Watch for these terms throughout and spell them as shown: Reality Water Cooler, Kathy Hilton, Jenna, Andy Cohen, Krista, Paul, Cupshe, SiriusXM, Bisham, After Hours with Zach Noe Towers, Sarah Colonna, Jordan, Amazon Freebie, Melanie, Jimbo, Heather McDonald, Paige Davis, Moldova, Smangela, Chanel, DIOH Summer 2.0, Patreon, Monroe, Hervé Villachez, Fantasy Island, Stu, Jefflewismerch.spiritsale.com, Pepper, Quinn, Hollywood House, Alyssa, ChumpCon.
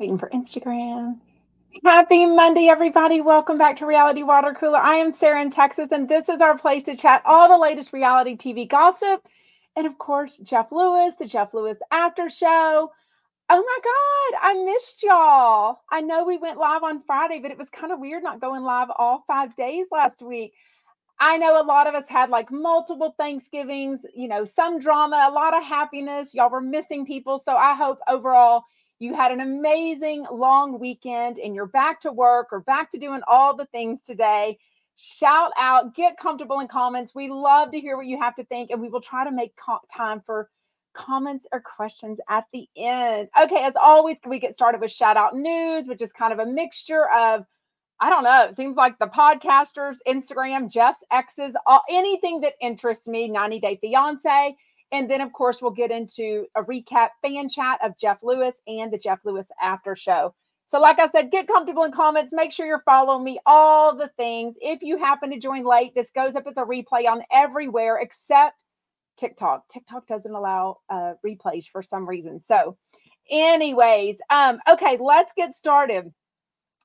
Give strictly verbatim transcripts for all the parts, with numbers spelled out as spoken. Waiting for Instagram. Happy Monday, everybody. Welcome back to Reality Water Cooler. I am Sarah in Texas, and this is our place to chat all the latest reality T V gossip. And of course, Jeff Lewis, the Jeff Lewis After Show. Oh my God, I missed y'all. I know we went live on Friday, but it was kind of weird not going live all five days last week. I know a lot of us had like multiple Thanksgivings, you know, some drama, a lot of happiness. Y'all were missing people. So I hope overall you had an amazing long weekend and you're back to work or back to doing all the things today. Shout out, get comfortable in comments. We love to hear what you have to think, and we will try to make co- time for comments or questions at the end. Okay, as always, we get started with shout out news, which is kind of a mixture of, I don't know, it seems like the podcasters, Instagram, Jeff's exes, all, anything that interests me, ninety day fiance. And then, of course, we'll get into a recap fan chat of Jeff Lewis and the Jeff Lewis After Show. So like I said, get comfortable in comments. Make sure you're following me, all the things. If you happen to join late, this goes up as a replay on everywhere except TikTok. TikTok doesn't allow uh, replays for some reason. So anyways, um, okay, let's get started.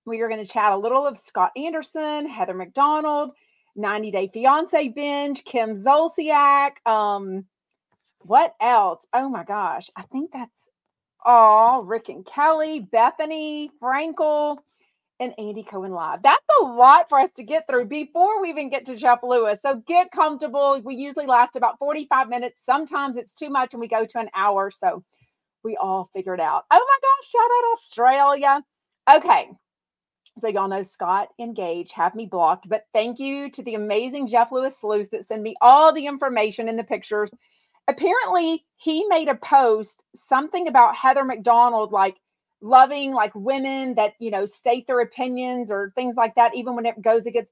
We are going to chat a little of Scott Anderson, Heather McDonald, ninety day fiance binge, Kim Zolciak. Um, what else? Oh my gosh. I think that's all. Rick and Kelly, Bethenny Frankel, and Andy Cohen live. That's a lot for us to get through before we even get to Jeff Lewis. So get comfortable. We usually last about forty-five minutes. Sometimes it's too much and we go to an hour. So we all figure it out. Oh my gosh. Shout out Australia. Okay. So y'all know Scott and Gage have me blocked, but thank you to the amazing Jeff Lewis sleuths that send me all the information and the pictures. Apparently, he made a post, something about Heather McDonald, like loving like women that, you know, state their opinions or things like that, even when it goes against.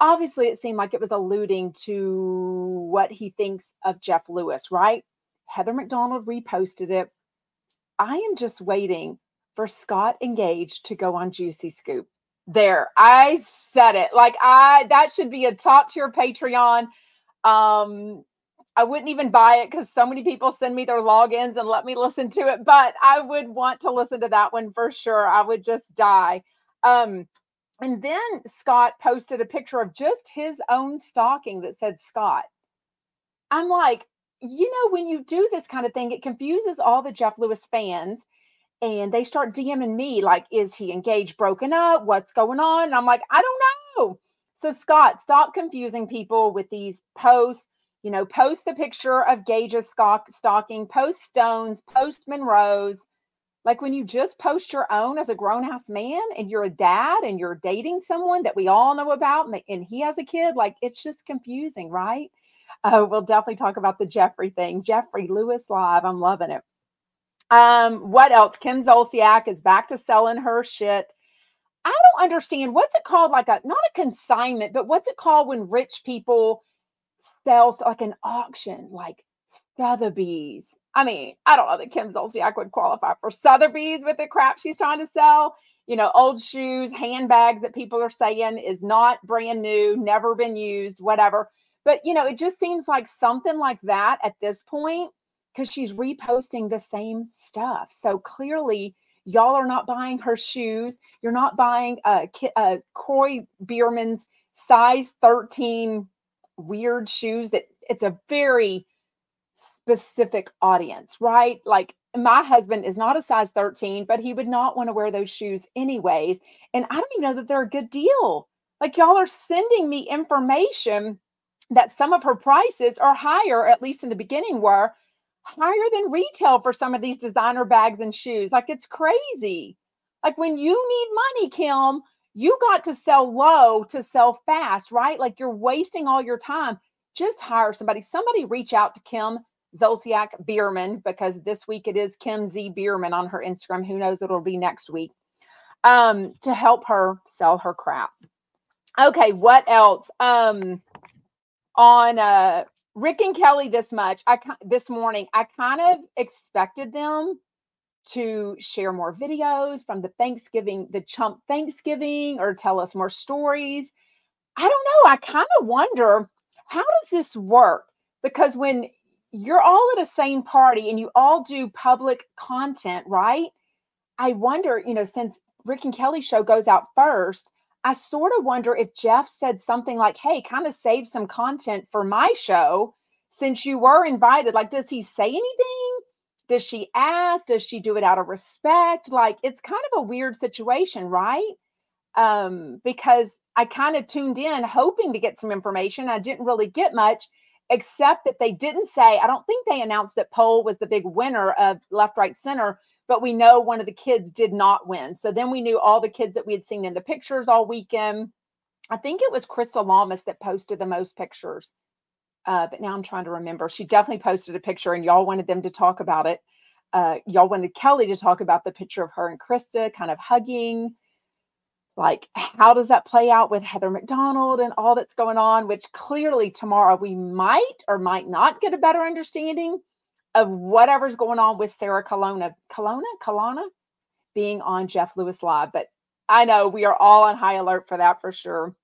Obviously, it seemed like it was alluding to what he thinks of Jeff Lewis, right? Heather McDonald reposted it. I am just waiting for Scott and Gage to go on Juicy Scoop. There, I said it. Like, I, that should be a top tier Patreon. Um, I wouldn't even buy it because so many people send me their logins and let me listen to it, but I would want to listen to that one for sure. I would just die. Um, and then Scott posted a picture of just his own stocking that said Scott. I'm like, you know, when you do this kind of thing, it confuses all the Jeff Lewis fans and they start DMing me like, is he engaged, broken up? What's going on? And I'm like, I don't know. So Scott, stop confusing people with these posts. You know, post the picture of Gage's stock, stocking, post Stone's, post Monroe's. Like when you just post your own as a grown-ass man and you're a dad and you're dating someone that we all know about and, they, and he has a kid, like it's just confusing, right? Uh, we'll definitely talk about the Jeffrey thing. Jeffrey Lewis live. I'm loving it. Um, what else? Kim Zolciak is back to selling her shit. I don't understand. What's it called? Like a, not a consignment, but what's it called when rich people sells like an auction, like Sotheby's? I mean, I don't know that Kim Zolciak would qualify for Sotheby's with the crap she's trying to sell. You know, old shoes, handbags that people are saying is not brand new, never been used, whatever. But, you know, it just seems like something like that at this point because she's reposting the same stuff. So clearly, y'all are not buying her shoes. You're not buying uh, K- uh, Kroy Biermann's size thirteen weird shoes that it's a very specific audience, right? Like my husband is not a size thirteen, but he would not want to wear those shoes anyways. And I don't even know that they're a good deal. Like y'all are sending me information that some of her prices are higher, at least in the beginning were higher than retail for some of these designer bags and shoes. Like it's crazy. Like when you need money, Kim, you got to sell low to sell fast, right? Like you're wasting all your time. Just hire somebody. Somebody reach out to Kim Zolciak Biermann because this week it is Kim Z Biermann on her Instagram. Who knows? It'll be next week um, to help her sell her crap. Okay, what else? Um, on uh, Rick and Kelly this much I this morning, I kind of expected them to share more videos from the Thanksgiving, the chump Thanksgiving, or tell us more stories. I don't know. I kind of wonder, how does this work? Because when you're all at a same party and you all do public content, right? I wonder, you know, since Rick and Kelly's show goes out first, I sort of wonder if Jeff said something like, hey, kind of save some content for my show since you were invited. Like, does he say anything? Does she ask? Does she do it out of respect? Like, it's kind of a weird situation, right? Um, because I kind of tuned in hoping to get some information. I didn't really get much, except that they didn't say, I don't think they announced that Pol was the big winner of Left, Right, Center, but we know one of the kids did not win. So then we knew all the kids that we had seen in the pictures all weekend. I think it was Krista Lamas that posted the most pictures. Uh, but now I'm trying to remember. She definitely posted a picture and y'all wanted them to talk about it. Uh, y'all wanted Kelly to talk about the picture of her and Krista kind of hugging. Like, how does that play out with Heather McDonald and all that's going on, which clearly tomorrow we might or might not get a better understanding of whatever's going on with Sarah Colonna, Colonna, Colonna being on Jeff Lewis Live. But I know we are all on high alert for that for sure.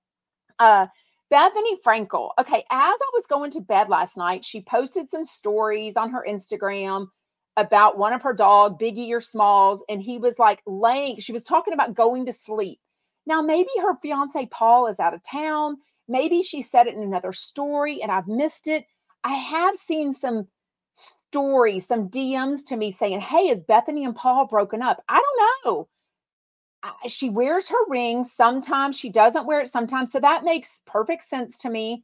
Uh, Bethenny Frankel. Okay, as I was going to bed last night, she posted some stories on her Instagram about one of her dog, Biggie or Smalls, and he was like laying, she was talking about going to sleep. Now, maybe her fiance, Paul, is out of town. Maybe she said it in another story and I've missed it. I have seen some stories, some D Ms to me saying, hey, is Bethenny and Paul broken up? I don't know. I, she wears her ring. Sometimes she doesn't wear it sometimes. So that makes perfect sense to me.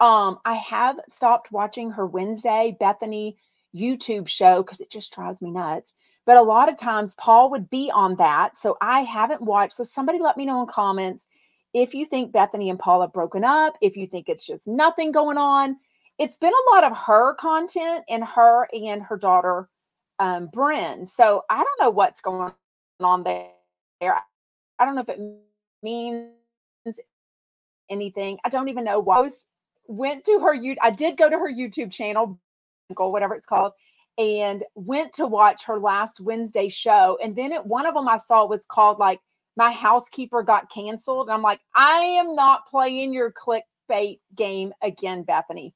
Um, I have stopped watching her Wednesday Bethenny YouTube show because it just drives me nuts. But a lot of times Paul would be on that. So I haven't watched. So somebody let me know in comments if you think Bethenny and Paul have broken up, if you think it's just nothing going on. It's been a lot of her content and her and her daughter, um, Brynn. So I don't know what's going on there. I don't know if it means anything. I don't even know why. I went to her, I did go to her YouTube channel, whatever it's called, and went to watch her last Wednesday show. And then at one of them I saw was called like, my housekeeper got canceled. And I'm like, I am not playing your clickbait game again, Bethenny.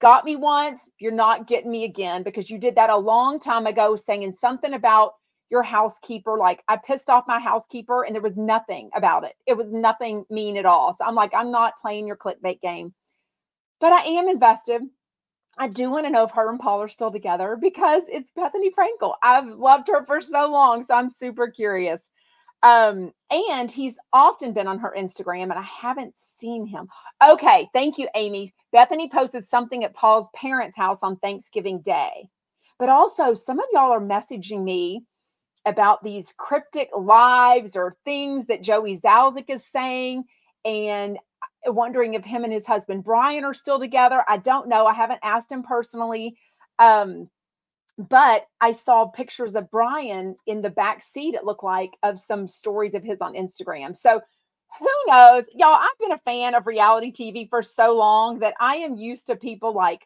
Got me once, you're not getting me again, because you did that a long time ago saying something about your housekeeper. Like, I pissed off my housekeeper and there was nothing about it. It was nothing mean at all. So I'm like, I'm not playing your clickbait game, but I am invested. I do want to know if her and Paul are still together because it's Bethenny Frankel. I've loved her for so long. So I'm super curious. Um, and he's often been on her Instagram and I haven't seen him. Okay. Thank you, Amy. Bethenny posted something at Paul's parents' house on Thanksgiving Day, but also some of y'all are messaging me about these cryptic lives or things that Joey Zalzik is saying. And wondering if him and his husband, Brian, are still together. I don't know. I haven't asked him personally. Um, but I saw pictures of Brian in the back seat, it looked like, of some stories of his on Instagram. So who knows? Y'all, I've been a fan of reality T V for so long that I am used to people like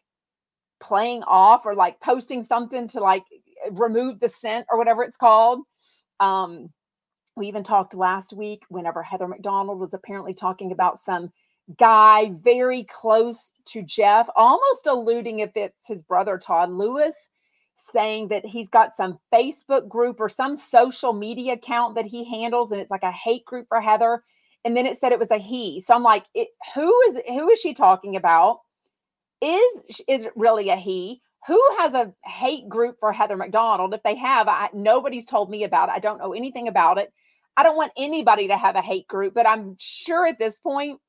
playing off or like posting something to like remove the scent or whatever it's called. Um, we even talked last week whenever Heather McDonald was apparently talking about some guy very close to Jeff, almost alluding if it's his brother, Todd Lewis, saying that he's got some Facebook group or some social media account that he handles. And it's like a hate group for Heather. And then it said it was a he. So I'm like, it, who is who is she talking about? Is, is it really a he? Who has a hate group for Heather McDonald? If they have, I, nobody's told me about it. I don't know anything about it. I don't want anybody to have a hate group, but I'm sure at this point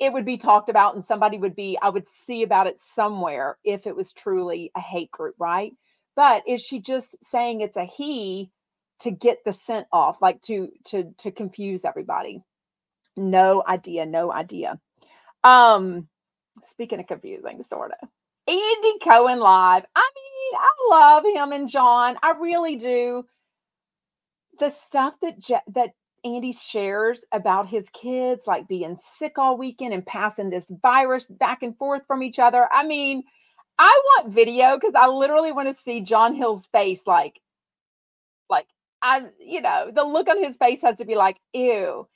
it would be talked about and somebody would be, I would see about it somewhere if it was truly a hate group, right? But is she just saying it's a he to get the scent off, like to to to confuse everybody? No idea, no idea. Um, speaking of confusing, sort of. Andy Cohen live. I mean, I love him and John. I really do. The stuff that Je- that Andy shares about his kids, like being sick all weekend and passing this virus back and forth from each other. I mean, I want video because I literally want to see John Hill's face. Like, like I, you know, the look on his face has to be like, ew.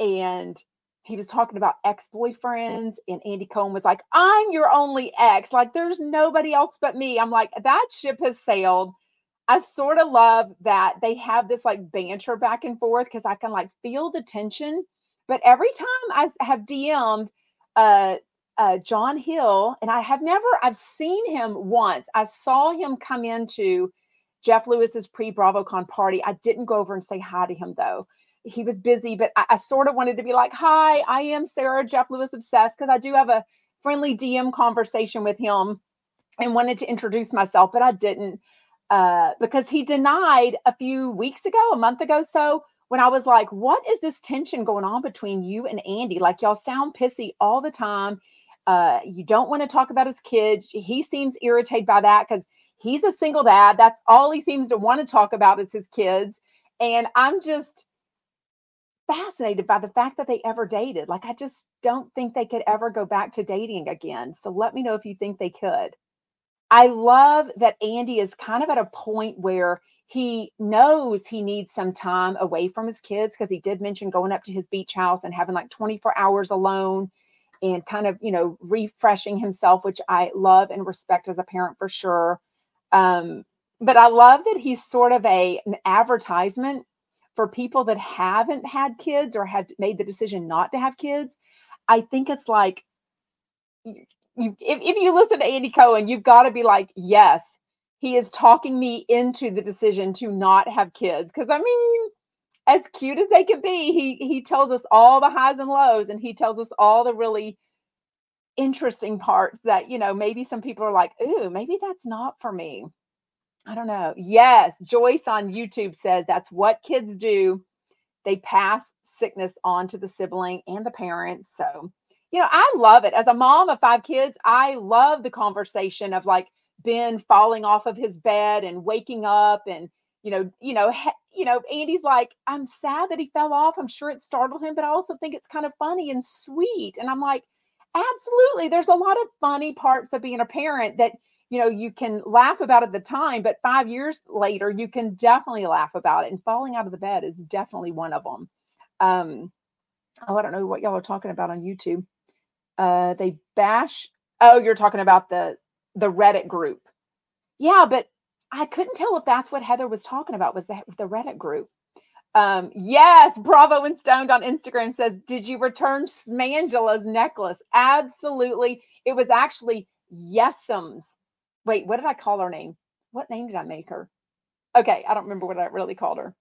And he was talking about ex-boyfriends and Andy Cohen was like, I'm your only ex. Like, there's nobody else but me. I'm like, that ship has sailed. I sort of love that they have this like banter back and forth, because I can like feel the tension. But every time I have D M'd uh, uh, John Hill, and I have never, I've seen him once. I saw him come into Jeff Lewis's pre-BravoCon party. I didn't go over and say hi to him though. He was busy, but I, I sort of wanted to be like, hi, I am Sarah, Jeff Lewis obsessed, because I do have a friendly D M conversation with him and wanted to introduce myself, but I didn't. Uh, because he denied a few weeks ago, a month ago, so when I was like, what is this tension going on between you and Andy? Like, y'all sound pissy all the time. Uh, you don't want to talk about his kids. He seems irritated by that because he's a single dad. That's all he seems to want to talk about is his kids. And I'm just fascinated by the fact that they ever dated. Like, I just don't think they could ever go back to dating again. So let me know if you think they could. I love that Andy is kind of at a point where he knows he needs some time away from his kids, because he did mention going up to his beach house and having like twenty-four hours alone and kind of, you know, refreshing himself, which I love and respect as a parent for sure. Um, but I love that he's sort of a, an advertisement for people that haven't had kids or have made the decision not to have kids. I think it's like, you, you, if, if you listen to Andy Cohen, you've got to be like, yes, he is talking me into the decision to not have kids. Because, I mean, as cute as they could be, he he tells us all the highs and lows, and he tells us all the really interesting parts that, you know, maybe some people are like, ooh, maybe that's not for me. I don't know. Yes, Joyce on YouTube says that's what kids do. They pass sickness on to the sibling and the parents. So, you know, I love it. As a mom of five kids, I love the conversation of like, Ben falling off of his bed and waking up, and you know, you know, he, you know, Andy's like, I'm sad that he fell off. I'm sure it startled him, but I also think it's kind of funny and sweet. And I'm like, absolutely. There's a lot of funny parts of being a parent that, you know, you can laugh about at the time, but five years later, you can definitely laugh about it. And falling out of the bed is definitely one of them. Um, oh, I don't know what y'all are talking about on YouTube. Uh, they bash. Oh, you're talking about the. the Reddit group. Yeah, but I couldn't tell if that's what Heather was talking about, was the, the Reddit group. Um, yes, Bravo and Stoned on Instagram says, did you return Smangela's necklace? Absolutely. It was actually Yesums. Wait, what did I call her name? What name did I make her? Okay, I don't remember what I really called her.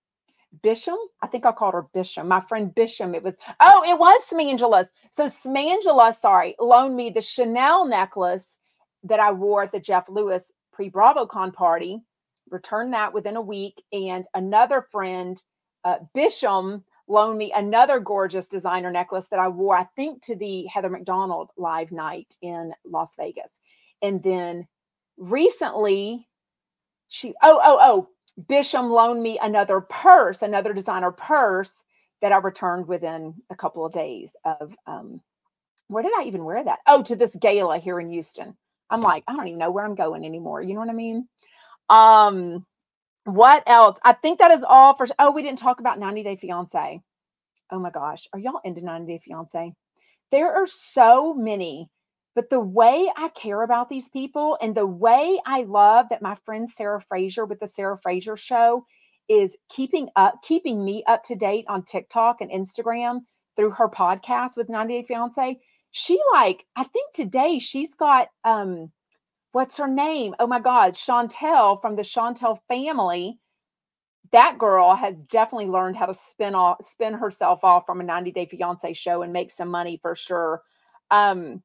Bisham? I think I called her Bisham. My friend Bisham. It was, oh, it was Smangela's. So Smangela, sorry, loaned me the Chanel necklace that I wore at the Jeff Lewis pre-BravoCon party, returned that within a week. And another friend, uh, Bisham, loaned me another gorgeous designer necklace that I wore, I think, to the Heather McDonald live night in Las Vegas. And then recently, she, oh, oh, oh, Bisham loaned me another purse, another designer purse that I returned within a couple of days of, um, where did I even wear that? Oh, to this gala here in Houston. I'm like, I don't even know where I'm going anymore. You know what I mean? Um, what else? I think that is all for, oh, we didn't talk about ninety day fiance. Oh my gosh. Are y'all into ninety day fiance? There are so many, but the way I care about these people and the way I love that my friend Sarah Fraser with the Sarah Fraser Show is keeping up, keeping me up to date on TikTok and Instagram through her podcast with ninety day fiance. She like, I think today she's got, um, what's her name? Oh my God, Chantel from the Chantel family. That girl has definitely learned how to spin off, spin herself off from a ninety day fiance show and make some money for sure. Um,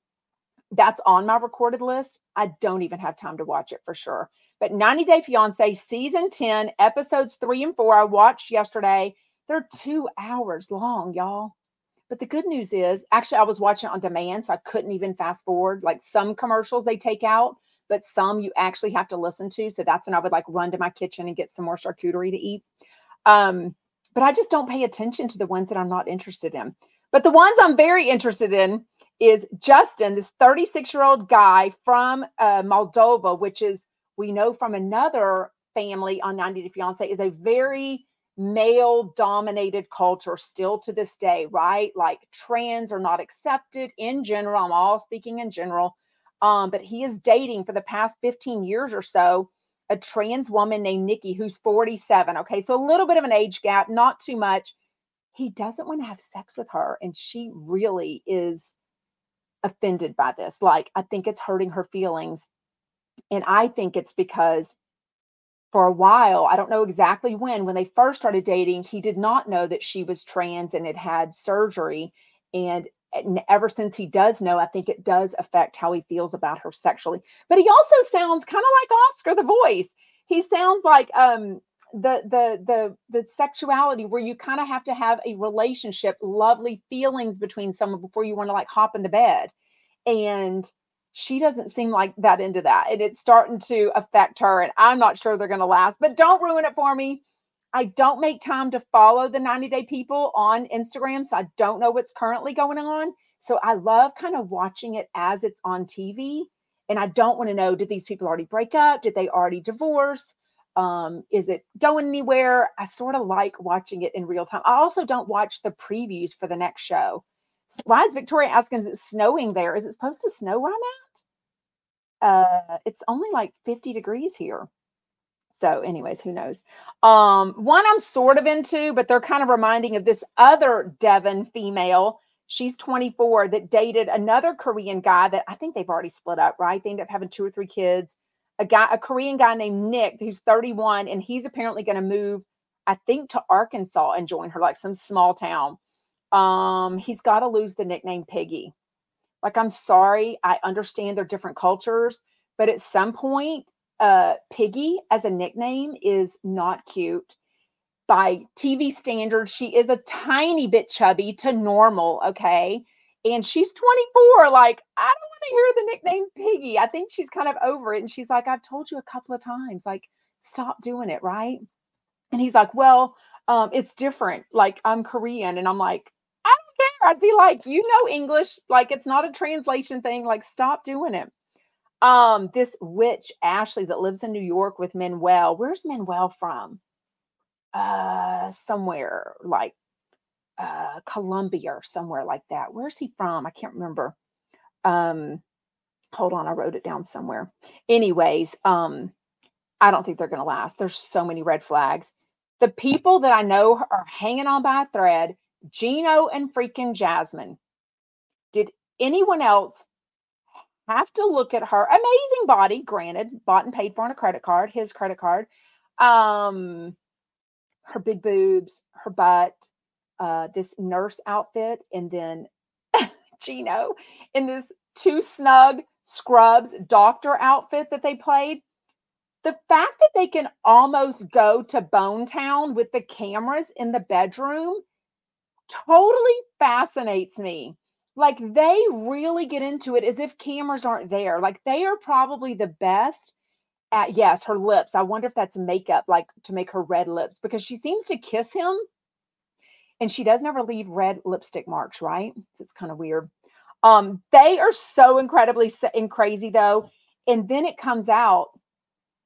that's on my recorded list. I don't even have time to watch it for sure. But ninety day fiance season ten, episodes three and four, I watched yesterday. They're two hours long, y'all. But the good news is, actually, I was watching it on demand, so I couldn't even fast forward. Like some commercials they take out, but some you actually have to listen to. So that's when I would like run to my kitchen and get some more charcuterie to eat. Um, but I just don't pay attention to the ones that I'm not interested in. But the ones I'm very interested in is Justin, this thirty-six-year-old guy from uh, Moldova, which is, we know from another family on ninety day fiance, is a very male-dominated culture still to this day, right? Like trans are not accepted in general. I'm all speaking in general. Um, but he is dating for the past fifteen years or so a trans woman named Nikki, who's forty-seven. Okay. So a little bit of an age gap, not too much. He doesn't want to have sex with her. And she really is offended by this. Like, I think it's hurting her feelings. And I think it's because for a while, I don't know exactly when, when they first started dating, he did not know that she was trans and had had surgery. And ever since he does know, I think it does affect how he feels about her sexually. But he also sounds kind of like Oscar the Voice. He sounds like um, the the the the sexuality where you kind of have to have a relationship, lovely feelings between someone before you want to like hop in the bed. And she doesn't seem like that into that. And it's starting to affect her. And I'm not sure they're going to last, but don't ruin it for me. I don't make time to follow the ninety Day People on Instagram. So I don't know what's currently going on. So I love kind of watching it as it's on T V. And I don't want to know, did these people already break up? Did they already divorce? Um, is it going anywhere? I sort of like watching it in real time. I also don't watch the previews for the next show. So why is Victoria asking, is it snowing there? Is it supposed to snow where I'm at? Uh, it's only like fifty degrees here. So anyways, who knows? Um, one I'm sort of into, but they're kind of reminding of this other Devon female. She's twenty-four that dated another Korean guy that I think they've already split up, right? They ended up having two or three kids. A guy, a Korean guy named Nick, who's thirty-one, and he's apparently going to move, I think, to Arkansas and join her, like some small town. Um, he's got to lose the nickname Piggy. Like, I'm sorry. I understand they're different cultures, but at some point, uh, Piggy as a nickname is not cute by T V standards. She is a tiny bit chubby to normal. Okay. And she's twenty-four. Like, I don't want to hear the nickname Piggy. I think she's kind of over it. And she's like, I've told you a couple of times, like, stop doing it. Right. And he's like, well, um, it's different. Like, I'm Korean. And I'm like, I'd be like, you know, English, like it's not a translation thing. Like, stop doing it. Um, this witch, Ashley, that lives in New York with Manuel. Where's Manuel from? Uh, somewhere like uh, Colombia or somewhere like that. Where's he from? I can't remember. Um, hold on. I wrote it down somewhere. Anyways, um, I don't think they're going to last. There's so many red flags. The people that I know are hanging on by a thread. Gino and freaking Jasmine. Did anyone else have to look at her amazing body? Granted, bought and paid for on a credit card, his credit card. Um, her big boobs, her butt, uh, this nurse outfit, and then Gino in this too snug scrubs doctor outfit that they played. The fact that they can almost go to Bone Town with the cameras in the bedroom totally fascinates me. Like, they really get into it as if cameras aren't there. Like, they are probably the best at, yes, her lips. I wonder if that's makeup, like to make her red lips, because she seems to kiss him and she does never leave red lipstick marks, right? It's kind of weird. Um, they are so incredibly and crazy though. And then it comes out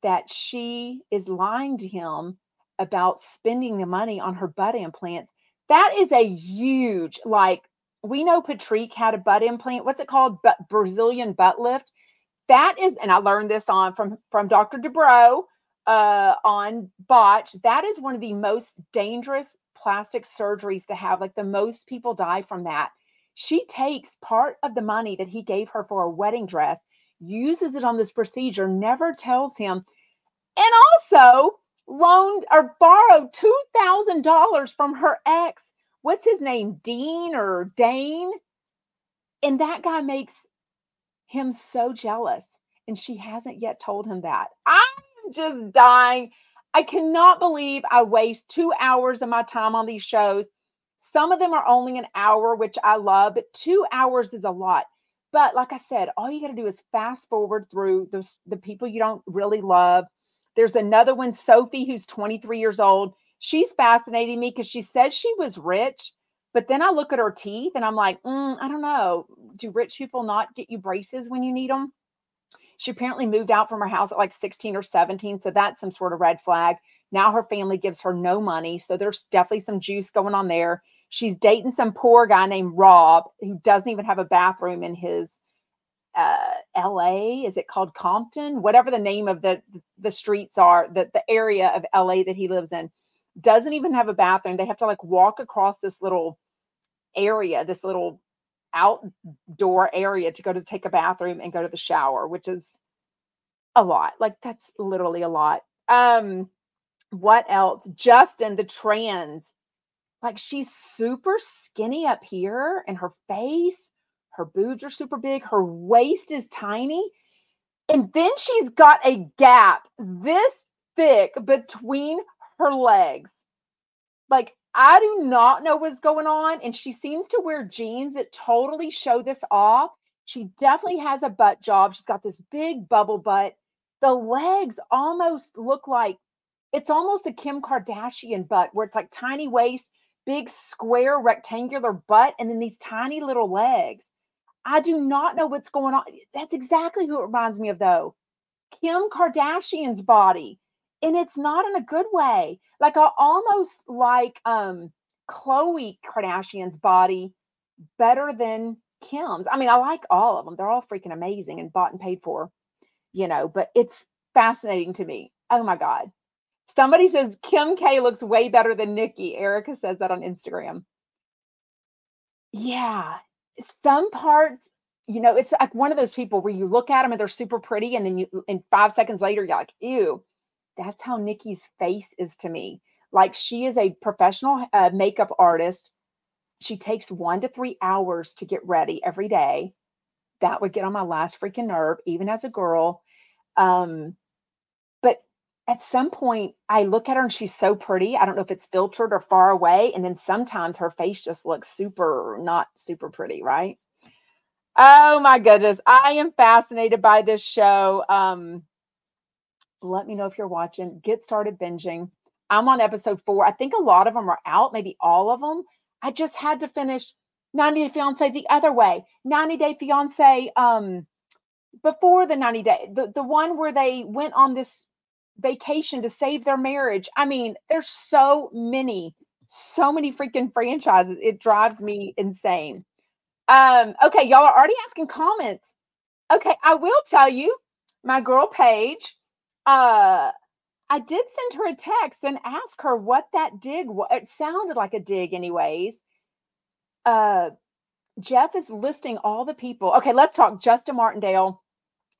that she is lying to him about spending the money on her butt implants. That is a huge, like, we know Patrik had a butt implant. What's it called? B- Brazilian butt lift. That is, and I learned this on from, from Doctor Dubrow uh, on Botch. That is one of the most dangerous plastic surgeries to have. Like, the most people die from that. She takes part of the money that he gave her for a wedding dress, uses it on this procedure, never tells him. And also loaned or borrowed two thousand dollars from her ex. What's his name? Dean or Dane. And that guy makes him so jealous. And she hasn't yet told him that. I'm just dying. I cannot believe I waste two hours of my time on these shows. Some of them are only an hour, which I love, but two hours is a lot. But like I said, all you got to do is fast forward through the, the people you don't really love. There's another one, Sophie, who's twenty-three years old. She's fascinating me because she says she was rich, but then I look at her teeth and I'm like, mm, I don't know. Do rich people not get you braces when you need them? She apparently moved out from her house at like sixteen or seventeen. So that's some sort of red flag. Now her family gives her no money. So there's definitely some juice going on there. She's dating some poor guy named Rob who doesn't even have a bathroom in his uh, L A, is it called Compton? Whatever the name of the, the streets are, that the area of L A that he lives in doesn't even have a bathroom. They have to like walk across this little area, this little outdoor area to go to take a bathroom and go to the shower, which is a lot. Like that's literally a lot. Um, what else? Justin, the trans, like she's super skinny up here and her face, her boobs are super big. Her waist is tiny. And then she's got a gap this thick between her legs. Like, I do not know what's going on. And she seems to wear jeans that totally show this off. She definitely has a butt job. She's got this big bubble butt. The legs almost look like, it's almost the Kim Kardashian butt where it's like tiny waist, big square rectangular butt, and then these tiny little legs. I do not know what's going on. That's exactly who it reminds me of though. Kim Kardashian's body. And it's not in a good way. Like I almost like um, Khloe Kardashian's body better than Kim's. I mean, I like all of them. They're all freaking amazing and bought and paid for, you know, but it's fascinating to me. Oh my God. Somebody says Kim K looks way better than Nikki. Erica says that on Instagram. Yeah. Some parts, you know, it's like one of those people where you look at them and they're super pretty. And then you, and five seconds later, you're like, ew. That's how Nikki's face is to me. Like she is a professional uh, makeup artist. She takes one to three hours to get ready every day. That would get on my last freaking nerve, even as a girl. Um, but at some point I look at her and she's so pretty. I don't know if it's filtered or far away. And then sometimes her face just looks super, not super pretty. Right. Oh my goodness. I am fascinated by this show. Um, Let me know if you're watching. Get started binging. I'm on episode four. I think a lot of them are out, maybe all of them. I just had to finish ninety day fiance the other way. ninety day fiance um, before the ninety day. The, the one where they went on this vacation to save their marriage. I mean, there's so many, so many freaking franchises. It drives me insane. Um, okay, y'all are already asking comments. Okay, I will tell you, my girl Paige, Uh, I did send her a text and ask her what that dig was. It sounded like a dig anyways. Uh, Jeff is listing all the people. Okay, let's talk. Justin Martindale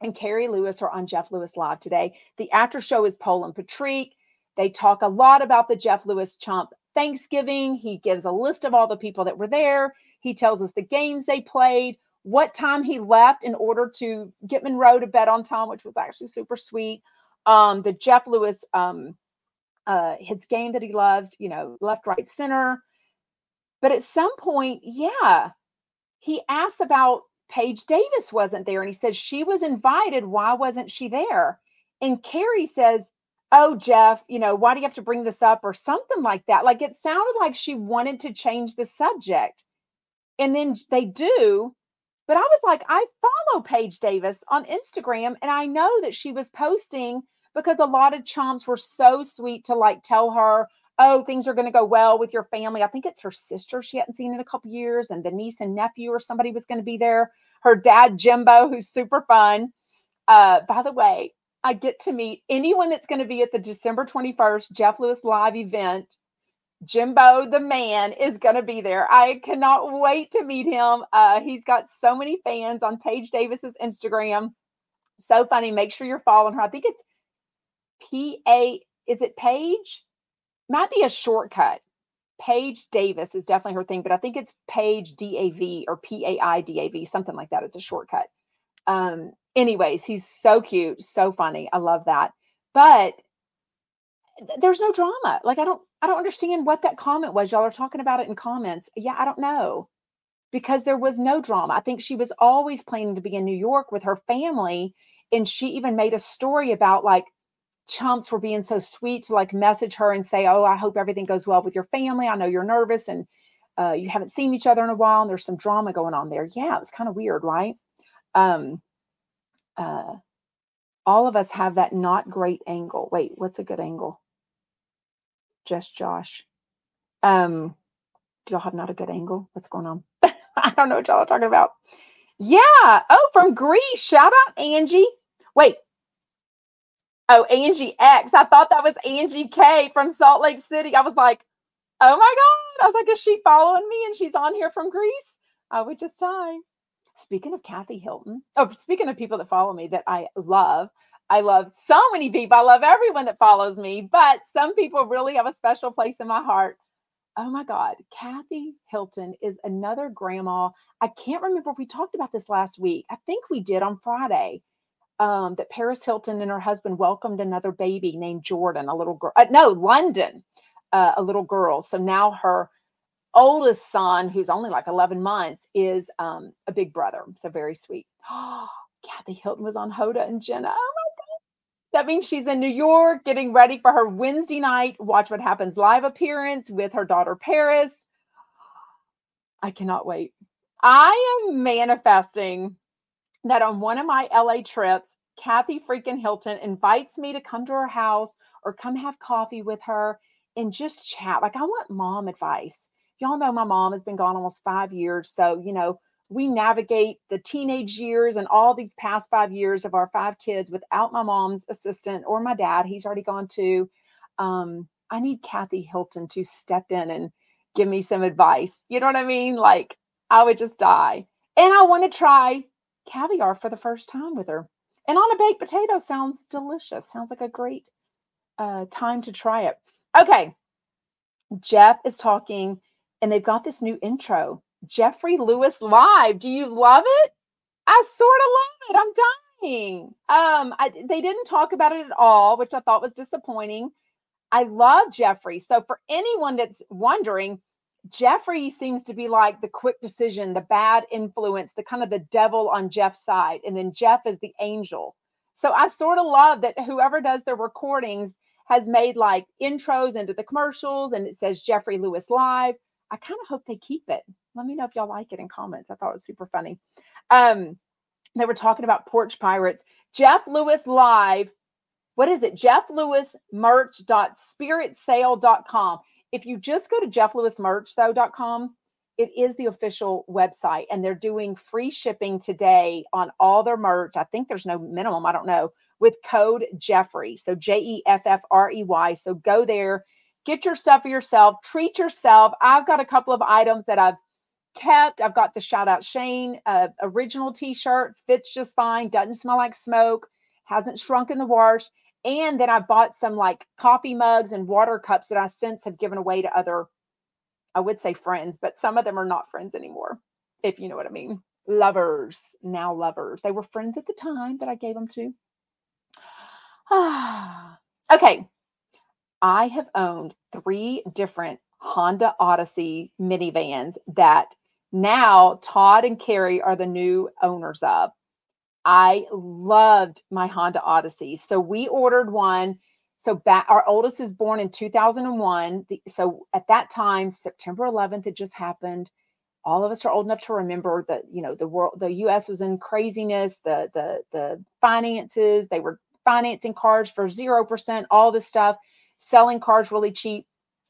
and Carrie Lewis are on Jeff Lewis Live today. The after show is Pol and Patrik. They talk a lot about the Jeff Lewis Chump Thanksgiving. He gives a list of all the people that were there. He tells us the games they played, what time he left in order to get Monroe to bed on time, which was actually super sweet. Um, the Jeff Lewis, um, uh, his game that he loves, you know, left, right, center. But at some point, yeah, he asked about Paige Davis wasn't there. And he says, she was invited. Why wasn't she there? And Carrie says, oh, Jeff, you know, why do you have to bring this up or something like that? Like it sounded like she wanted to change the subject. And then they do. But I was like, I follow Paige Davis on Instagram. And I know that she was posting because a lot of chumps were so sweet to like tell her, oh, things are going to go well with your family. I think it's her sister she hadn't seen in a couple years. And the niece and nephew or somebody was going to be there. Her dad, Jimbo, who's super fun. Uh, by the way, I get to meet anyone that's going to be at the December twenty-first Jeff Lewis Live event. Jimbo, the man, is going to be there. I cannot wait to meet him. Uh, he's got so many fans on Paige Davis's Instagram. So funny. Make sure you're following her. I think it's P A. Is it Paige? Might be a shortcut. Paige Davis is definitely her thing, but I think it's Paige D A V or P A I D A V, something like that. It's a shortcut. Um, anyways, he's so cute. So funny. I love that. But there's no drama. Like, I don't, I don't understand what that comment was. Y'all are talking about it in comments. Yeah, I don't know. Because there was no drama. I think she was always planning to be in New York with her family. And she even made a story about like chumps were being so sweet to like message her and say, oh, I hope everything goes well with your family. I know you're nervous and uh, you haven't seen each other in a while. And there's some drama going on there. Yeah, it was kind of weird, right? Um, uh, all of us have that not great angle. Wait, what's a good angle? Just Josh. Um, do y'all have not a good angle? What's going on? I don't know what y'all are talking about. Yeah. Oh, from Greece. Shout out, Angie. Wait. Oh, Angie X. I thought that was Angie K from Salt Lake City. I was like, oh, my God. I was like, is she following me and she's on here from Greece? I would just die. Speaking of Kathy Hilton. Oh, speaking of people that follow me that I love. I love so many people. I love everyone that follows me. But some people really have a special place in my heart. Oh, my God. Kathy Hilton is another grandma. I can't remember if we talked about this last week. I think we did on Friday. Um, that Paris Hilton and her husband welcomed another baby named Jordan, a little girl. Uh, no, London, uh, a little girl. So now her oldest son, who's only like eleven months, is um, a big brother. So very sweet. Oh, Kathy Hilton was on Hoda and Jenna. Oh, my God. That means she's in New York getting ready for her Wednesday night Watch What Happens live appearance with her daughter, Paris. I cannot wait. I am manifesting that on one of my L A trips, Kathy freaking Hilton invites me to come to her house or come have coffee with her and just chat. Like, I want mom advice. Y'all know my mom has been gone almost five years. So, you know, we navigate the teenage years and all these past five years of our five kids without my mom's assistant or my dad. He's already gone too. Um, I need Kathy Hilton to step in and give me some advice. You know what I mean? Like, I would just die. And I want to try caviar for the first time with her, and on a baked potato sounds delicious. Sounds like a great uh time to try it. Okay, Jeff is talking, and they've got this new intro, Jeffrey Lewis Live. Do you love it? I sort of love it. I'm dying. Um, I, they didn't talk about it at all, which I thought was disappointing. I love Jeffrey. So for anyone that's wondering, Jeffrey seems to be like the quick decision, the bad influence, the kind of the devil on Jeff's side. And then Jeff is the angel. So I sort of love that whoever does their recordings has made like intros into the commercials, and it says Jeffrey Lewis Live. I kind of hope they keep it. Let me know if y'all like it in comments. I thought it was super funny. Um, they were talking about Porch Pirates. Jeff Lewis Live. What is it? jeff lewis merch dot spirit sale dot com. If you just go to jeff lewis merch though dot com, it is the official website, and they're doing free shipping today on all their merch. I think there's no minimum. I don't know. With code Jeffrey. So J E F F R E Y. So go there, get your stuff for yourself, treat yourself. I've got a couple of items that I've kept. I've got the Shout Out Shane uh, original t-shirt. Fits just fine. Doesn't smell like smoke. Hasn't shrunk in the wash. And then I bought some like coffee mugs and water cups that I since have given away to other, I would say friends, but some of them are not friends anymore, if you know what I mean. Lovers, now lovers. They were friends at the time that I gave them to. Ah, okay. I have owned three different Honda Odyssey minivans that now Todd and Carrie are the new owners of. I loved my Honda Odyssey. So we ordered one. So back, our oldest is born in two thousand one. The, so at that time, September eleventh, it just happened. All of us are old enough to remember that, you know, the world, the U S was in craziness, the, the, the finances, they were financing cars for zero percent, all this stuff, selling cars really cheap,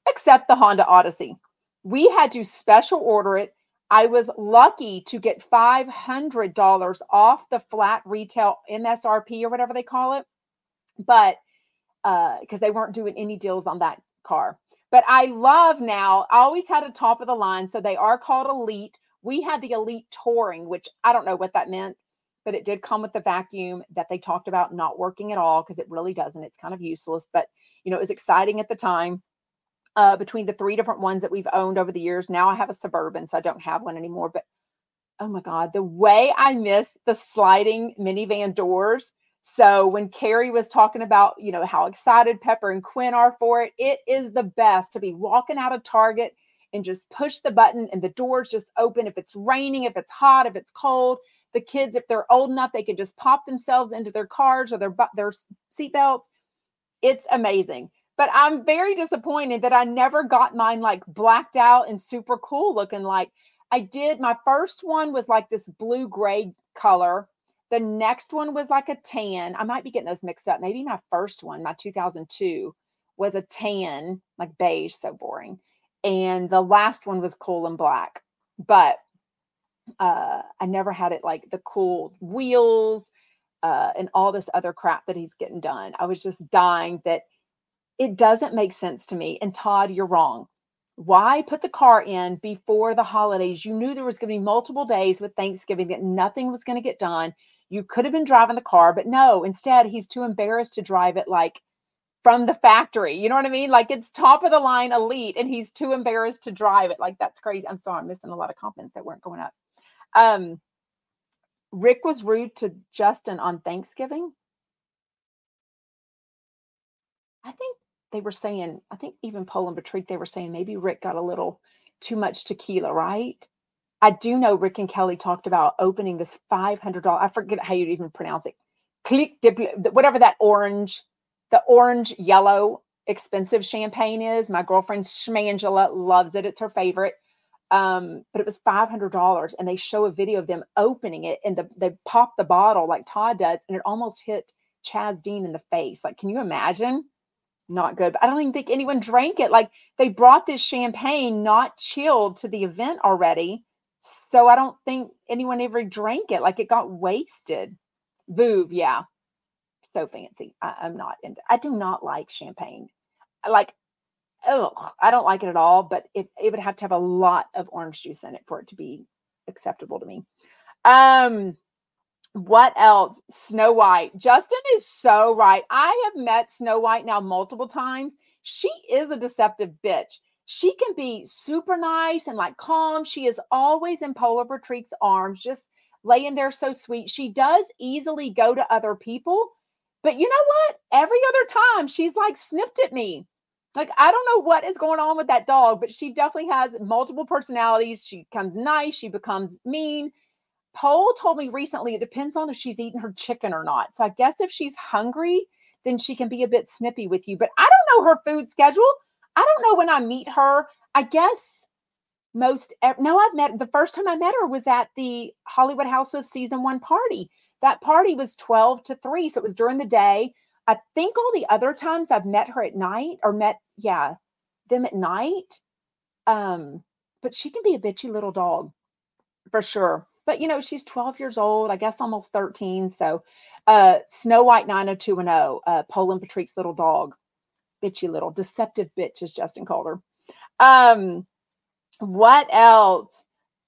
except the Honda Odyssey. We had to special order it. I was lucky to get five hundred dollars off the flat retail M S R P or whatever they call it, but uh, because they weren't doing any deals on that car. But I love now, I always had a top of the line, so they are called Elite. We had the Elite Touring, which I don't know what that meant, but it did come with the vacuum that they talked about not working at all, because it really doesn't. It's kind of useless, but you know, it was exciting at the time. Uh, between the three different ones that we've owned over the years. Now I have a Suburban, so I don't have one anymore. But, oh, my God, the way I miss the sliding minivan doors. So when Carrie was talking about, you know, how excited Pepper and Quinn are for it, it is the best to be walking out of Target and just push the button and the doors just open. If it's raining, if it's hot, if it's cold, the kids, if they're old enough, they can just pop themselves into their cars or their, their seatbelts. It's amazing. But I'm very disappointed that I never got mine like blacked out and super cool looking. Like I did. My first one was like this blue gray color. The next one was like a tan. I might be getting those mixed up. Maybe my first one, my two thousand two, was a tan, like beige, so boring. And the last one was cool and black. But Uh, I never had it like the cool wheels uh, and all this other crap that he's getting done. I was just dying that it doesn't make sense to me. And Todd, you're wrong. Why put the car in before the holidays? You knew there was going to be multiple days with Thanksgiving that nothing was going to get done. You could have been driving the car, but no, instead he's too embarrassed to drive it like from the factory. You know what I mean? Like it's top of the line elite and he's too embarrassed to drive it. Like that's crazy. I'm sorry. I'm missing a lot of comments that weren't going up. Um, Rick was rude to Justin on Thanksgiving. I think they were saying, I think even Pol and Patrik, they were saying maybe Rick got a little too much tequila, right? I do know Rick and Kelly talked about opening this five hundred dollars, I forget how you'd even pronounce it, click, dip, whatever that orange, the orange, yellow, expensive champagne is. My girlfriend Shmangela loves it. It's her favorite. Um, but it was five hundred dollars and they show a video of them opening it and the, they pop the bottle like Todd does. And it almost hit Chaz Dean in the face. Like, can you imagine? Not good. But I don't even think anyone drank it. Like they brought this champagne, not chilled to the event already. So I don't think anyone ever drank it. Like it got wasted. Voob. Yeah. So fancy. I, I'm not into, I do not like champagne. Like, oh, I don't like it at all, but it, it would have to have a lot of orange juice in it for it to be acceptable to me. Um, what else? Snow White. Justin is so right. I have met Snow White now multiple times. She is a deceptive bitch. She can be super nice and like calm. She is always in Pol and Patrik's arms, just laying there so sweet. She does easily go to other people, but you know what? Every other time she's like sniffed at me. Like, I don't know what is going on with that dog, but she definitely has multiple personalities. She becomes nice. She becomes mean. Pol told me recently, it depends on if she's eating her chicken or not. So I guess if she's hungry, then she can be a bit snippy with you. But I don't know her food schedule. I don't know when I meet her. I guess most, no, I've met, the first time I met her was at the Hollywood House of season one party. That party was twelve to three. So it was during the day. I think all the other times I've met her at night or met, yeah, them at night. Um, but she can be a bitchy little dog for sure. But, you know, she's twelve years old, I guess almost thirteen. So uh, Snow White nine oh two one oh, uh, Pol and Patrik's little dog, bitchy little, deceptive bitch, as Justin called her. Um, what else?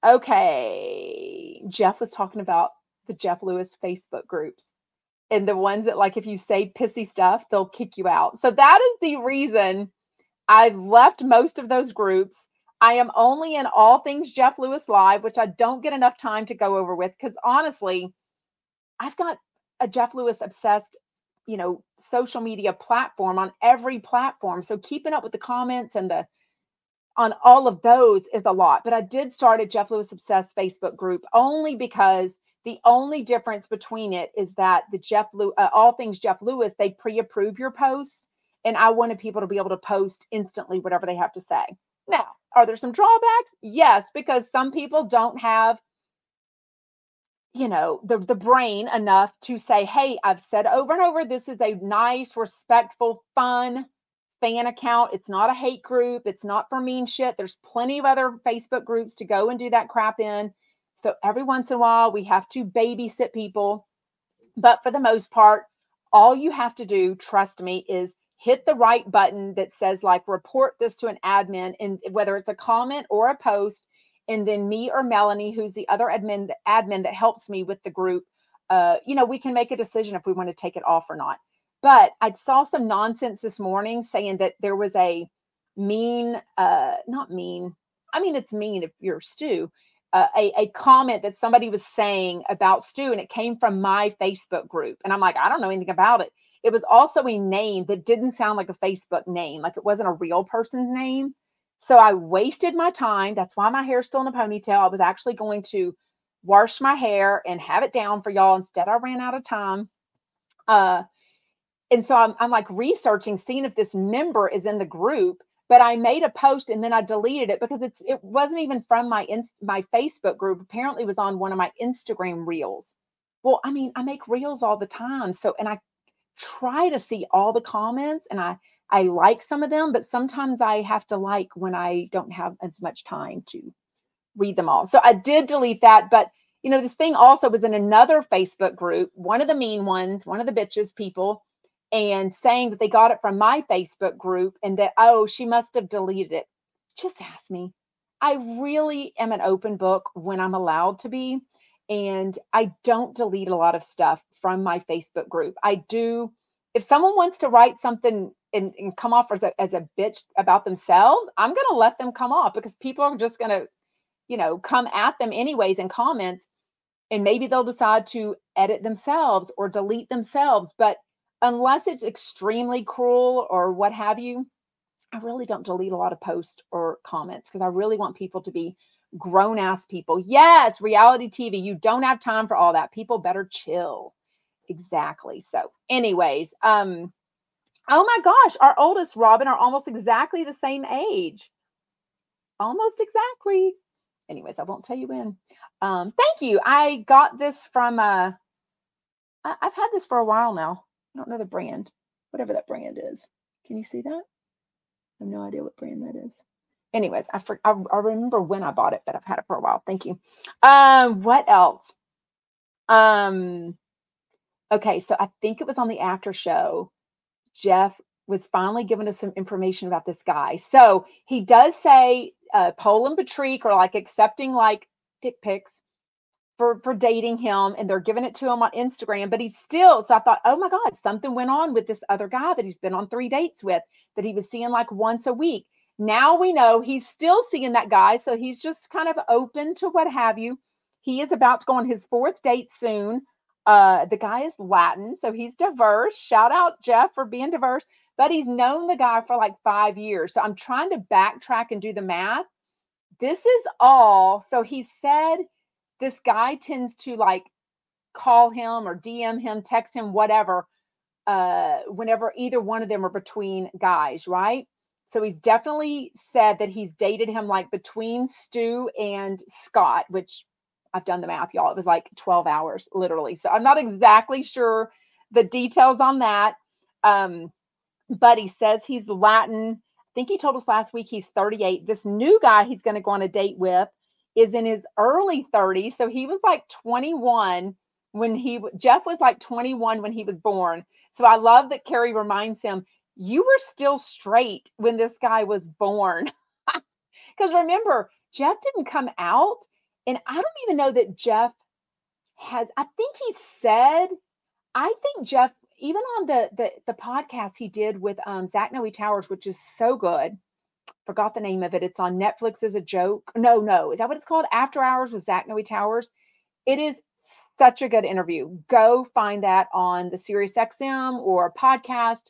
Okay. Jeff was talking about the Jeff Lewis Facebook groups. And the ones that, like, if you say pissy stuff, they'll kick you out. So that is the reason I left most of those groups. I am only in all things Jeff Lewis Live, which I don't get enough time to go over with. Because honestly, I've got a Jeff Lewis obsessed, you know, social media platform on every platform. So keeping up with the comments and the on all of those is a lot. But I did start a Jeff Lewis Obsessed Facebook group only because the only difference between it is that the Jeff Lew- uh, all things Jeff Lewis, they pre-approve your posts. And I wanted people to be able to post instantly whatever they have to say. Now, are there some drawbacks? Yes, because some people don't have, you know, the, the brain enough to say, hey, I've said over and over, this is a nice, respectful, fun fan account. It's not a hate group. It's not for mean shit. There's plenty of other Facebook groups to go and do that crap in. So every once in a while, we have to babysit people. But for the most part, all you have to do, trust me, is hit the right button that says, like, report this to an admin, and whether it's a comment or a post. And then me or Melanie, who's the other admin, the admin that helps me with the group, uh, you know, we can make a decision if we want to take it off or not. But I saw some nonsense this morning saying that there was a mean, uh, not mean, I mean, it's mean if you're Stu. Uh, a, a comment that somebody was saying about Stu, and it came from my Facebook group. And I'm like, I don't know anything about it. It was also a name that didn't sound like a Facebook name. Like it wasn't a real person's name. So I wasted my time. That's why my hair's still in a ponytail. I was actually going to wash my hair and have it down for y'all. Instead, I ran out of time. Uh, and so I'm, I'm like researching, seeing if this member is in the group. But I made a post and then I deleted it because it's it wasn't even from my inst- my Facebook group. Apparently, it was on one of my Instagram reels. Well, I mean, I make reels all the time, so and I try to see all the comments and I I like some of them, but sometimes I have to like when I don't have as much time to read them all. So I did delete that. But, you know, this thing also was in another Facebook group, one of the mean ones, one of the bitches people, and saying that they got it from my Facebook group and that, oh, she must have deleted it. Just ask me. I really am an open book when I'm allowed to be. And I don't delete a lot of stuff from my Facebook group. I do. If someone wants to write something and, and come off as a, as a bitch about themselves, I'm going to let them come off, because people are just going to, you know, come at them anyways in comments, and maybe they'll decide to edit themselves or delete themselves. But unless it's extremely cruel or what have you, I really don't delete a lot of posts or comments, because I really want people to be grown ass people. Yes, reality T V. You don't have time for all that. People better chill. Exactly. So anyways, um, oh my gosh, our oldest Robin are almost exactly the same age. Almost exactly. Anyways, I won't tell you when. Um, thank you. I got this from, uh, I- I've had this for a while now. I don't know the brand, whatever that brand is. Can you see that? I have no idea what brand that is. Anyways, I, for, I, I remember when I bought it, but I've had it for a while. Thank you. Um, what else? Um, okay, so I think it was on the after show. Jeff was finally giving us some information about this guy. So he does say uh, Pol and Patrik are like accepting like dick pics for, for dating him, and they're giving it to him on Instagram, but he's still, so I thought, oh my God, something went on with this other guy that he's been on three dates with that he was seeing like once a week. Now we know he's still seeing that guy. So he's just kind of open to what have you. He is about to go on his fourth date soon. Uh, the guy is Latin, so he's diverse. Shout out Jeff for being diverse, but he's known the guy for like five years. So I'm trying to backtrack and do the math. This is all. So he said this guy tends to like call him or D M him, text him, whatever, uh, whenever either one of them are between guys, right? So he's definitely said that he's dated him like between Stu and Scott, which I've done the math, y'all. It was like twelve hours, literally. So I'm not exactly sure the details on that. Um, but he says he's Latin. I think he told us last week he's thirty-eight. This new guy he's going to go on a date with is in his early thirties. So he was like twenty-one when he, Jeff was like twenty-one when he was born. So I love that Carrie reminds him, you were still straight when this guy was born. Because remember, Jeff didn't come out. And I don't even know that Jeff has, I think he said, I think Jeff, even on the the, the podcast he did with um, Zach Noe Towers, which is so good. Forgot the name of it. It's on Netflix as a joke. No, no. Is that what it's called? After Hours with Zach Noe Towers. It is such a good interview. Go find that on the SiriusXM or podcast.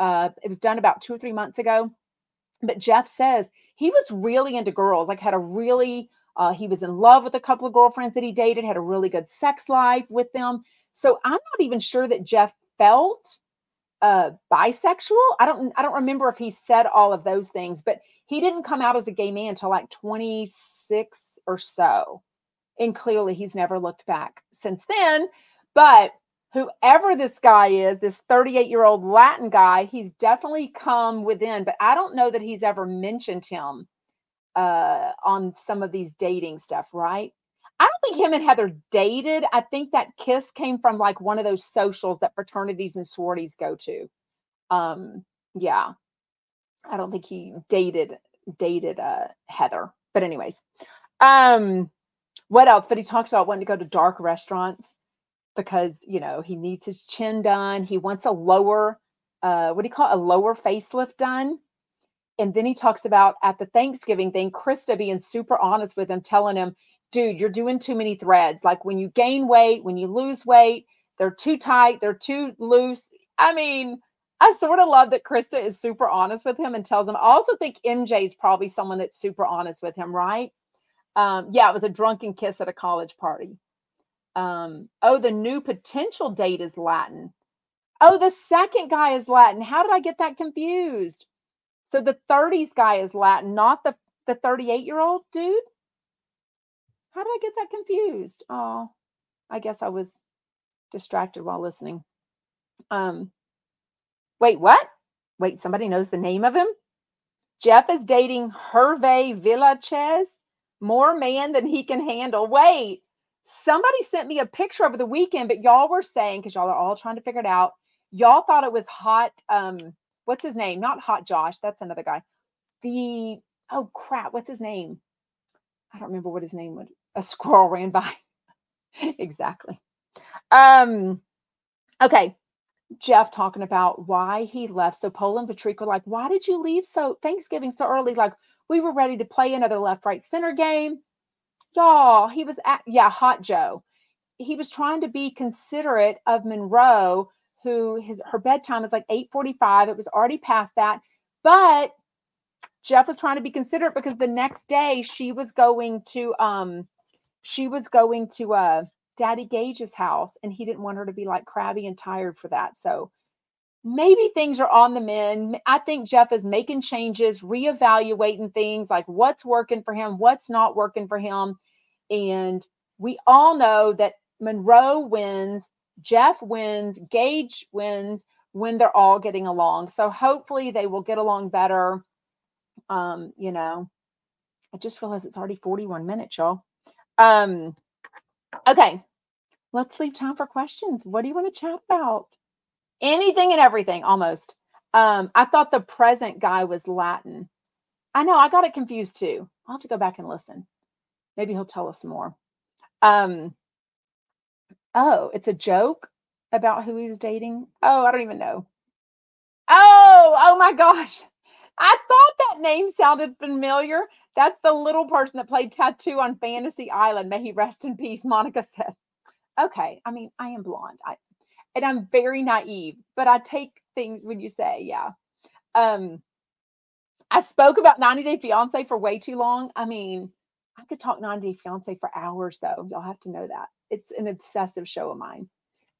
Uh, it was done about two or three months ago, but Jeff says he was really into girls, like had a really, uh, he was in love with a couple of girlfriends that he dated, had a really good sex life with them. So I'm not even sure that Jeff felt uh, bisexual. I don't, I don't remember if he said all of those things, but he didn't come out as a gay man until like twenty-six or so. And clearly he's never looked back since then, but whoever this guy is, this thirty-eight-year-old Latin guy, he's definitely come within, but I don't know that he's ever mentioned him uh, on some of these dating stuff, right? I don't think him and Heather dated. I think that kiss came from like one of those socials that fraternities and sororities go to. Um, yeah. I don't think he dated, dated uh, Heather, but anyways. Um, what else? But he talks about wanting to go to dark restaurants, because, you know, he needs his chin done. He wants a lower, uh, what do you call it? A lower facelift done. And then he talks about at the Thanksgiving thing, Krista being super honest with him, telling him, dude, you're doing too many threads. Like when you gain weight, when you lose weight, they're too tight, they're too loose. I mean, I sort of love that Krista is super honest with him and tells him. I also think M J's probably someone that's super honest with him, right? Um, yeah, it was a drunken kiss at a college party. Um, oh, the new potential date is Latin. Oh, the second guy is Latin. How did I get that confused? So the thirties guy is Latin, not the, the thirty-eight-year-old dude? How did I get that confused? Oh, I guess I was distracted while listening. Um, wait, what? Wait, somebody knows the name of him? Jeff is dating Hervé Villachez, more man than he can handle. Wait, somebody sent me a picture over the weekend, but y'all were saying, because y'all are all trying to figure it out, y'all thought it was hot. Um, what's his name? Not Hot Josh. That's another guy. The, oh crap, what's his name? I don't remember what his name was. A squirrel ran by. Exactly. Um, okay. Jeff talking about why he left. So Pol and Patrik were like, why did you leave so Thanksgiving so early? Like, we were ready to play another left, right, center game. Y'all, he was at, yeah, Hot Joe. He was trying to be considerate of Monroe, who his her bedtime is like eight forty-five. It was already past that. But Jeff was trying to be considerate because the next day she was going to, um, she was going to uh, Daddy Gage's house, and he didn't want her to be like crabby and tired for that. So maybe things are on the mend. I think Jeff is making changes, reevaluating things, like what's working for him, what's not working for him. And we all know that Monroe wins, Jeff wins, Gage wins when they're all getting along. So hopefully they will get along better. Um, you know, I just realized it's already forty-one minutes, y'all. Um, okay. Let's leave time for questions. What do you want to chat about? Anything and everything, almost. Um, I thought the present guy was Latin. I know. I got it confused too. I'll have to go back and listen. Maybe he'll tell us more. Um, oh, it's a joke about who he was dating. Oh, I don't even know. Oh, oh my gosh. I thought that name sounded familiar. That's the little person that played Tattoo on Fantasy Island. May he rest in peace, Monica said. Okay. I mean, I am blonde. I, and I'm very naive, but I take things when you say, yeah. Um, I spoke about ninety day fiance for way too long. I mean, I could talk ninety day fiance for hours though. Y'all have to know that. It's an obsessive show of mine.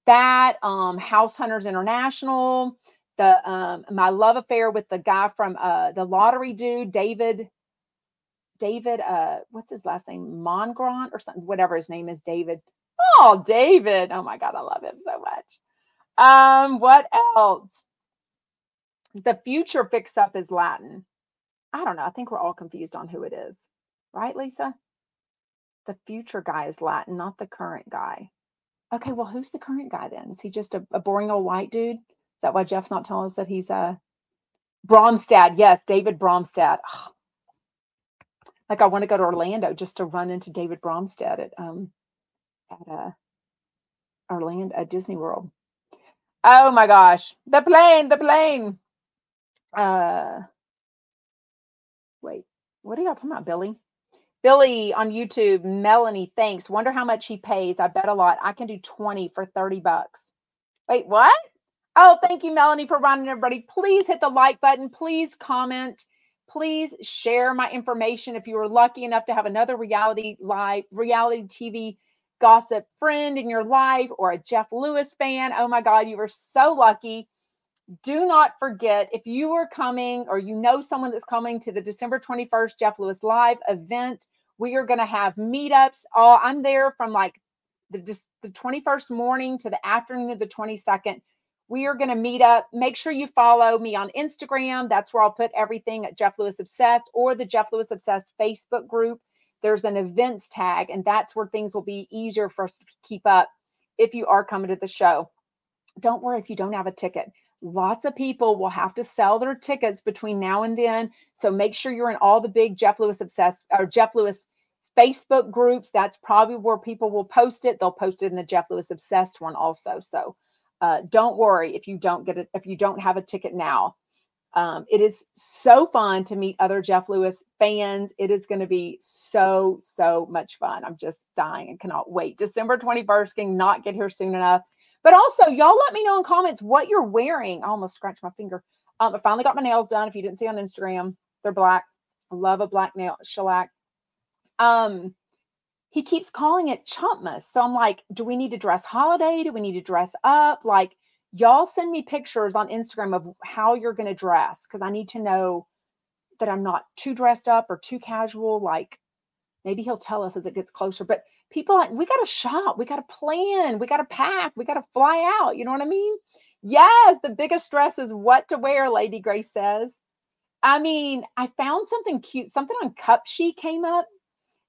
That, um, House Hunters International, the um my love affair with the guy from uh the lottery dude, David David uh what's his last name, Mongrant or something, whatever his name is, David. Oh, David. Oh my God, I love him so much. Um what else? The future fix up is Latin. I don't know. I think we're all confused on who it is. Right, Lisa? The future guy is Latin, not the current guy. Okay, well, who's the current guy then? Is he just a, a boring old white dude? Is that why Jeff's not telling us that he's a Bromstad? Yes, David Bromstad. Oh. Like, I want to go to Orlando just to run into David Bromstad at um at uh, Orlando at Disney World. Oh my gosh, the plane, the plane. Uh, wait, what are y'all talking about, Billy? Billy on YouTube. Melanie, thanks. Wonder how much he pays. I bet a lot. I can do twenty for thirty bucks. Wait, what? Oh, thank you, Melanie, for running, everybody. Please hit the like button. Please comment. Please share my information. If you were lucky enough to have another reality live, reality T V gossip friend in your life or a Jeff Lewis fan, oh my God, you were so lucky. Do not forget, if you are coming or you know someone that's coming to the December twenty-first Jeff Lewis Live event, we are going to have meetups. Oh, I'm there from like the, the twenty-first morning to the afternoon of the twenty-second. We are going to meet up. Make sure you follow me on Instagram. That's where I'll put everything at Jeff Lewis Obsessed, or the Jeff Lewis Obsessed Facebook group. There's an events tag, and that's where things will be easier for us to keep up if you are coming to the show. Don't worry if you don't have a ticket. Lots of people will have to sell their tickets between now and then. So make sure you're in all the big Jeff Lewis Obsessed or Jeff Lewis Facebook groups. That's probably where people will post it. They'll post it in the Jeff Lewis Obsessed one also. So Uh, don't worry if you don't get it, if you don't have a ticket now. Um, it is so fun to meet other Jeff Lewis fans. It is going to be so, so much fun. I'm just dying and cannot wait. December twenty-first, cannot get here soon enough. But also, y'all let me know in comments what you're wearing. I almost scratched my finger. Um, I finally got my nails done. If you didn't see on Instagram, they're black. I love a black nail shellac. Um, He keeps calling it Chumpmas. So I'm like, do we need to dress holiday? Do we need to dress up? Like, y'all send me pictures on Instagram of how you're going to dress, because I need to know that I'm not too dressed up or too casual. Like, maybe he'll tell us as it gets closer. But people are like, we got to shop. We got to plan. We got to pack. We got to fly out. You know what I mean? Yes, the biggest stress is what to wear, Lady Grace says. I mean, I found something cute. Something on Cupshe came up.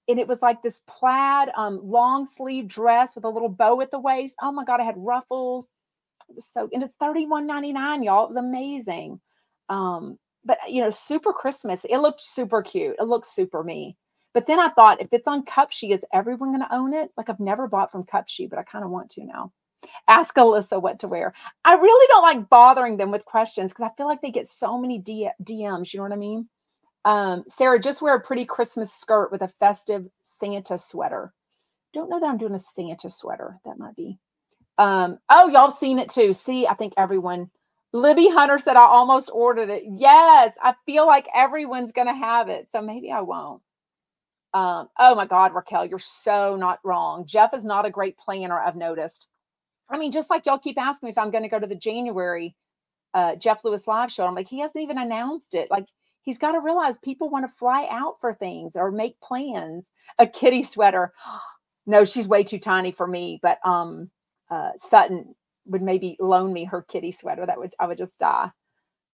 And it was like this plaid um, long sleeve dress with a little bow at the waist. Oh my God, I had ruffles. It was so, and it's thirty-one ninety-nine, y'all. It was amazing. Um, but, you know, super Christmas. It looked super cute. It looked super me. But then I thought, if it's on Cupshe, is everyone going to own it? Like, I've never bought from Cupshe, but I kind of want to now. Ask Alyssa what to wear. I really don't like bothering them with questions because I feel like they get so many D Ms. You know what I mean? Um, Sarah, just wear a pretty Christmas skirt with a festive Santa sweater. Don't know that I'm doing a Santa sweater. That might be. Um, oh, y'all have seen it too. See, I think everyone. Libby Hunter said I almost ordered it. Yes, I feel like everyone's going to have it. So maybe I won't. Um, oh my God, Raquel, you're so not wrong. Jeff is not a great planner, I've noticed. I mean, just like y'all keep asking me if I'm going to go to the January uh, Jeff Lewis live show. I'm like, he hasn't even announced it. Like, he's got to realize people want to fly out for things or make plans. A kitty sweater. No, she's way too tiny for me. But um, uh, Sutton would maybe loan me her kitty sweater. That would, I would just die.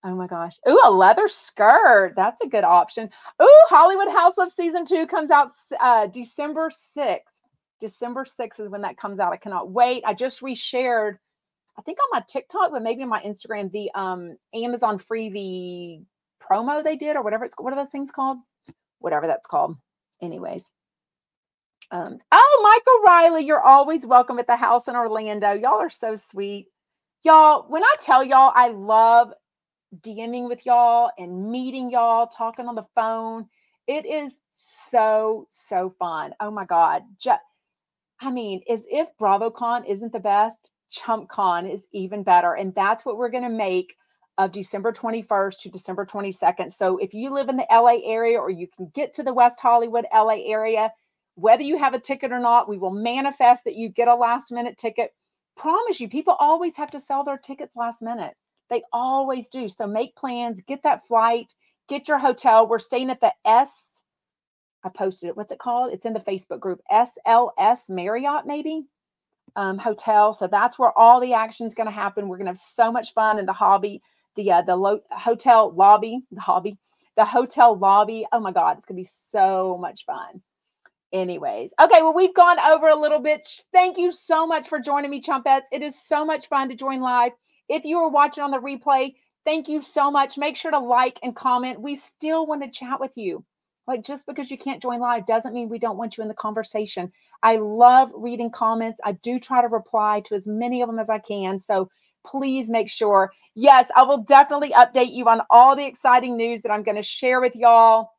Oh my gosh. Ooh, a leather skirt. That's a good option. Ooh, Hollywood House of season two comes out uh, December sixth. December sixth is when that comes out. I cannot wait. I just reshared, I think on my TikTok, but maybe on my Instagram, the um, Amazon freebie promo they did or whatever it's, what are those things called? Whatever that's called. Anyways. Um, oh, Michael Riley, you're always welcome at the house in Orlando. Y'all are so sweet. Y'all, when I tell y'all, I love DMing with y'all and meeting y'all, talking on the phone. It is so, so fun. Oh my God. Just, I mean, as if BravoCon isn't the best, ChumpCon is even better. And that's what we're going to make of December twenty-first to December twenty-second. So if you live in the L A area or you can get to the West Hollywood, L A area, whether you have a ticket or not, we will manifest that you get a last minute ticket. Promise you, people always have to sell their tickets last minute. They always do. So make plans, get that flight, get your hotel. We're staying at the S. I posted it. What's it called? It's in the Facebook group, S L S Marriott, maybe, um, hotel. So that's where all the action is going to happen. We're going to have so much fun in the hobby, the uh, the lo- hotel lobby, the hobby, the hotel lobby. Oh my God, it's going to be so much fun. Anyways, okay, well, we've gone over a little bit. Thank you so much for joining me, Chumpettes. It is so much fun to join live. If you are watching on the replay, thank you so much. Make sure to like and comment. We still want to chat with you. Like, just because you can't join live doesn't mean we don't want you in the conversation. I love reading comments. I do try to reply to as many of them as I can. So please make sure. Yes, I will definitely update you on all the exciting news that I'm going to share with y'all.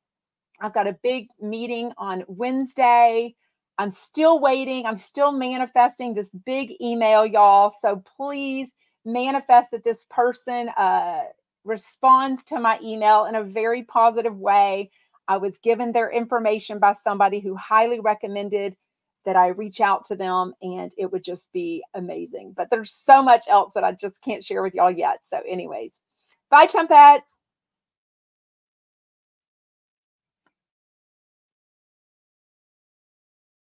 I've got a big meeting on Wednesday. I'm still waiting. I'm still manifesting this big email, y'all. So please manifest that this person uh, responds to my email in a very positive way. I was given their information by somebody who highly recommended that I reach out to them, and it would just be amazing. But there's so much else that I just can't share with y'all yet. So anyways, bye, Chumpettes.